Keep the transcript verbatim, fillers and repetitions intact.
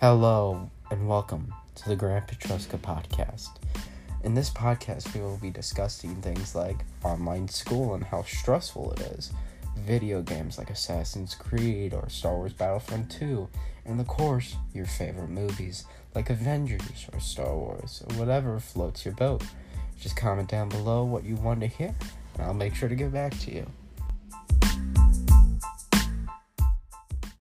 Hello and welcome to the Grand Petruska Podcast. In this podcast, we will be discussing things like online school and how stressful it is, video games like Assassin's Creed or Star Wars Battlefront two, and of course, your favorite movies like Avengers or Star Wars or whatever floats your boat. Just comment down below what you want to hear, and I'll make sure to get back to you.